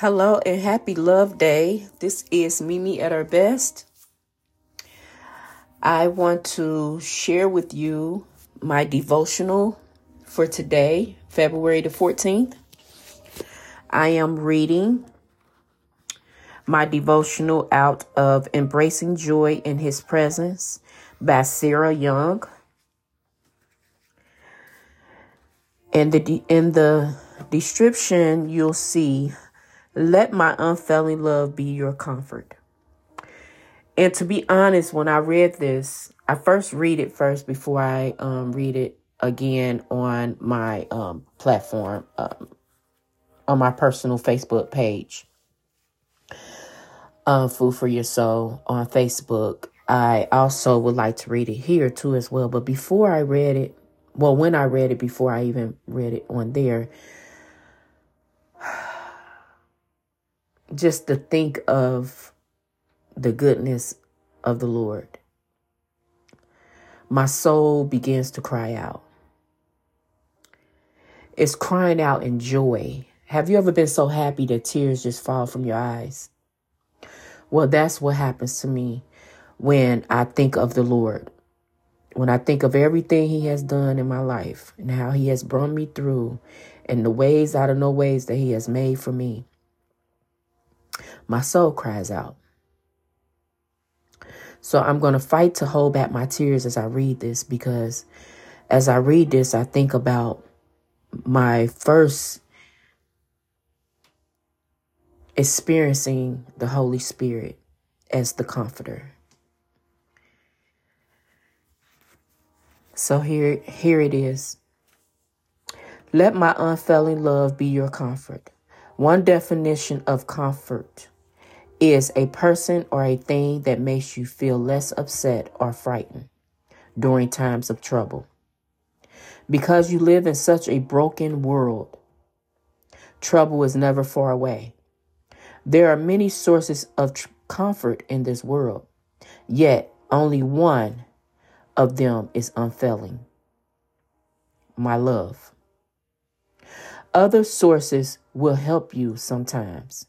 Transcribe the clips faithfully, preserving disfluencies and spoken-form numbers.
Hello and happy Love Day. This is Mimi at her best. I want to share with you my devotional for today, February the fourteenth. I am reading my devotional out of Embracing Joy in His Presence by Sarah Young. In the, de- in the description, you'll see, "Let my unfailing love be your comfort." And to be honest, when I read this, I first read it first before I um, read it again on my um, platform, um, on my personal Facebook page, uh, Food for Your Soul on Facebook. I also would like to read it here too as well. But before I read it, well, when I read it, before I even read it on there, just to think of the goodness of the Lord, my soul begins to cry out. It's crying out in joy. Have you ever been so happy that tears just fall from your eyes? Well, that's what happens to me when I think of the Lord. When I think of everything He has done in my life and how He has brought me through and the ways out of no ways that He has made for me, my soul cries out. So I'm going to fight to hold back my tears as I read this, because as I read this, I think about my first experiencing the Holy Spirit as the comforter. So here, here it is. "Let my unfailing love be your comfort." One definition of comfort is a person or a thing that makes you feel less upset or frightened during times of trouble. Because you live in such a broken world, trouble is never far away. There are many sources of tr- comfort in this world, yet only one of them is unfailing: my love. Other sources will help you sometimes,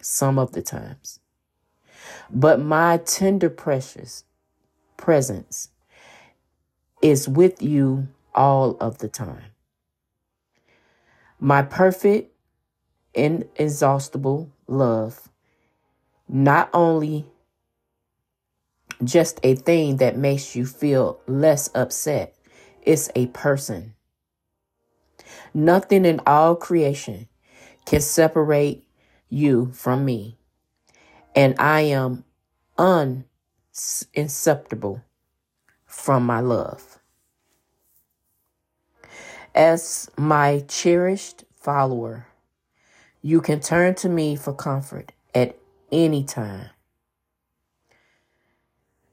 some of the times. But my tender, precious presence is with you all of the time. My perfect, inexhaustible love, not only just a thing that makes you feel less upset, it's a person. Nothing in all creation can separate you from me, and I am inseparable from my love. As my cherished follower, you can turn to me for comfort at any time.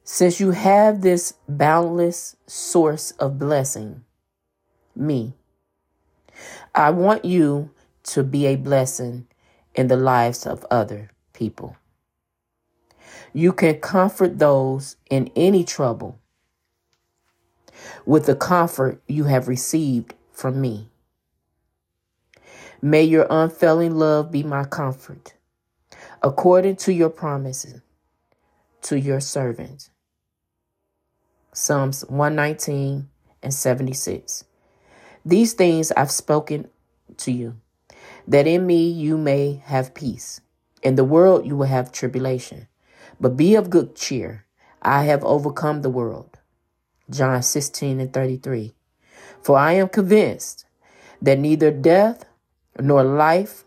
Since you have this boundless source of blessing, me, I want you to be a blessing in the lives of other people. You can comfort those in any trouble with the comfort you have received from me. May your unfailing love be my comfort, according to your promises to your servant. Psalms one nineteen and seventy-six. "These things I've spoken to you, that in me you may have peace. In the world you will have tribulation, but be of good cheer. I have overcome the world." John sixteen and thirty-three. "For I am convinced that neither death, nor life,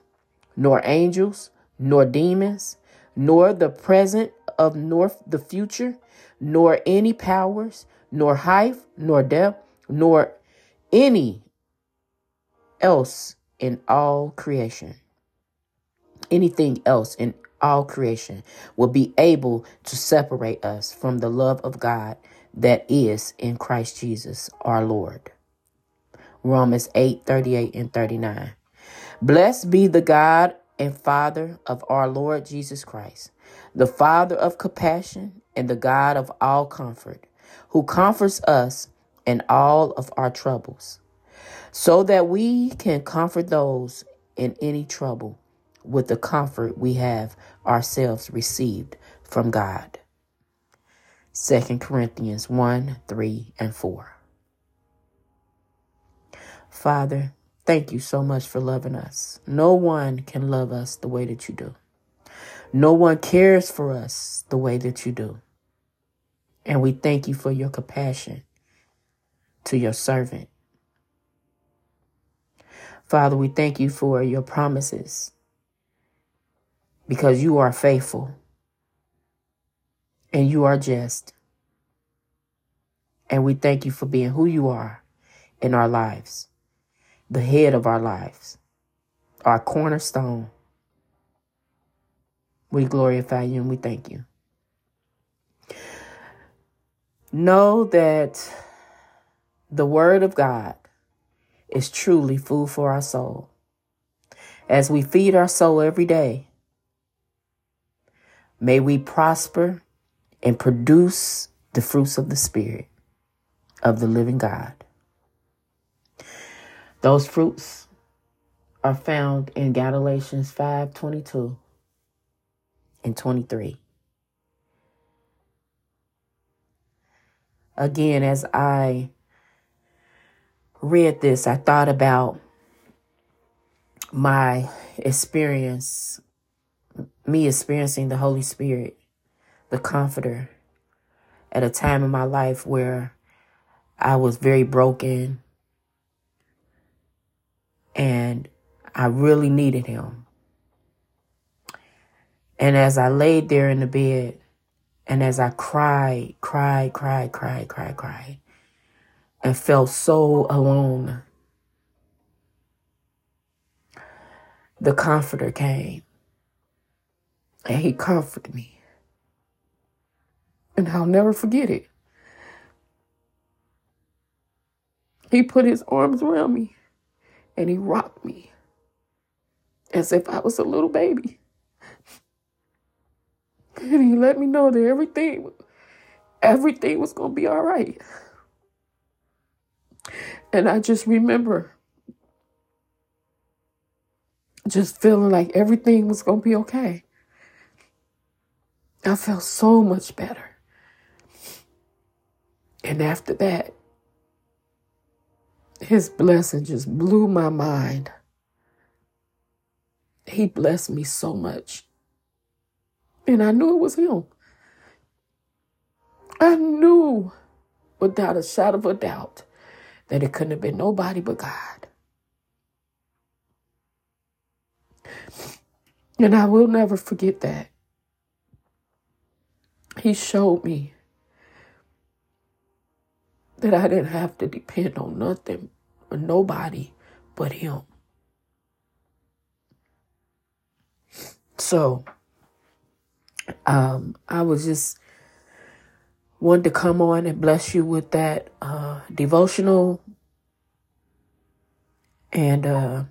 nor angels, nor demons, nor the present of nor the future, nor any powers, nor height, nor depth, nor any else in all creation, anything else in all creation will be able to separate us from the love of God that is in Christ Jesus our Lord." Romans eight, thirty-eight and thirty-nine. "Blessed be the God and Father of our Lord Jesus Christ, the Father of compassion and the God of all comfort, who comforts us in all of our troubles, so that we can comfort those in any trouble with the comfort we have ourselves received from God. Second Corinthians one, three, and four. Father, thank you so much for loving us. No one can love us the way that you do. No one cares for us the way that you do. And we thank you for your compassion to your servant. Father, we thank you for your promises because you are faithful and you are just. And we thank you for being who you are in our lives, the head of our lives, our cornerstone. We glorify you and we thank you. Know that the word of God is truly food for our soul. As we feed our soul every day, may we prosper and produce the fruits of the Spirit of the living God. Those fruits are found in Galatians five, twenty-two and twenty-three. Again, as I read this, I thought about my experience, me experiencing the Holy Spirit, the Comforter, at a time in my life where I was very broken and I really needed him. And as I laid there in the bed and as I cried, cried, cried, cried, cried, cried, and felt so alone, the Comforter came and he comforted me. And I'll never forget it. He put his arms around me and he rocked me as if I was a little baby. And he let me know that everything, everything was going to be all right. And I just remember just feeling like everything was going to be okay. I felt so much better. And after that, his blessing just blew my mind. He blessed me so much. And I knew it was him. I knew without a shadow of a doubt that it couldn't have been nobody but God. And I will never forget that. He showed me that I didn't have to depend on nothing or nobody but him. So, Um, I was just wanted to come on and bless you with that uh, devotional. And uh,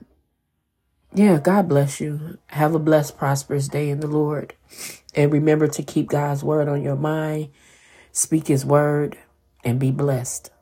yeah, God bless you. Have a blessed, prosperous day in the Lord. And remember to keep God's word on your mind. Speak his word and be blessed.